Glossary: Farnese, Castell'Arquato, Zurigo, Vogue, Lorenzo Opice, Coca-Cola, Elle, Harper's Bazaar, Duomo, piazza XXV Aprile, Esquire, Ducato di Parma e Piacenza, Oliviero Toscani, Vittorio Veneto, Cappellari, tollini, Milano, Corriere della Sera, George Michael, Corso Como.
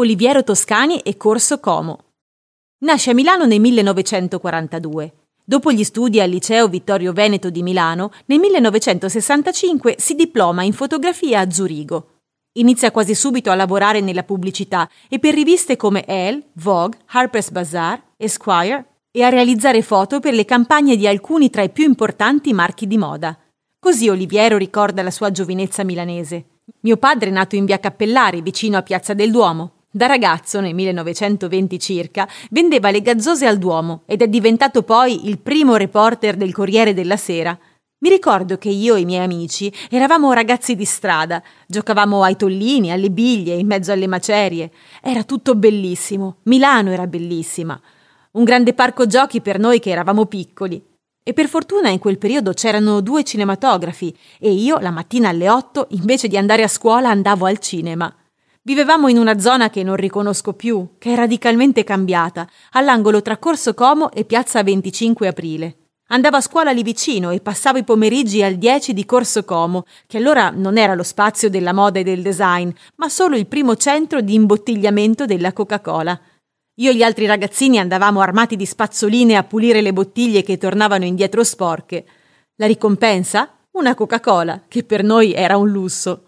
Oliviero Toscani e Corso Como. Nasce a Milano nel 1942. Dopo gli studi al liceo Vittorio Veneto di Milano, nel 1965 si diploma in fotografia a Zurigo. Inizia quasi subito a lavorare nella pubblicità e per riviste come Elle, Vogue, Harper's Bazaar, Esquire e a realizzare foto per le campagne di alcuni tra i più importanti marchi di moda. Così Oliviero ricorda la sua giovinezza milanese. Mio padre è nato in via Cappellari, vicino a piazza del Duomo. Da ragazzo, nel 1920 circa, vendeva le gazzose al Duomo ed è diventato poi il primo reporter del Corriere della Sera. Mi ricordo che io e i miei amici eravamo ragazzi di strada, giocavamo ai tollini, alle biglie, in mezzo alle macerie. Era tutto bellissimo, Milano era bellissima. Un grande parco giochi per noi che eravamo piccoli. E per fortuna in quel periodo c'erano 2 cinematografi e io la mattina alle 8, invece di andare a scuola, andavo al cinema. Vivevamo in una zona che non riconosco più, che è radicalmente cambiata, all'angolo tra Corso Como e piazza XXV Aprile. Andavo a scuola lì vicino e passavo i pomeriggi al 10 di Corso Como, che allora non era lo spazio della moda e del design, ma solo il primo centro di imbottigliamento della Coca-Cola. Io e gli altri ragazzini andavamo armati di spazzoline a pulire le bottiglie che tornavano indietro sporche. La ricompensa? Una Coca-Cola, che per noi era un lusso.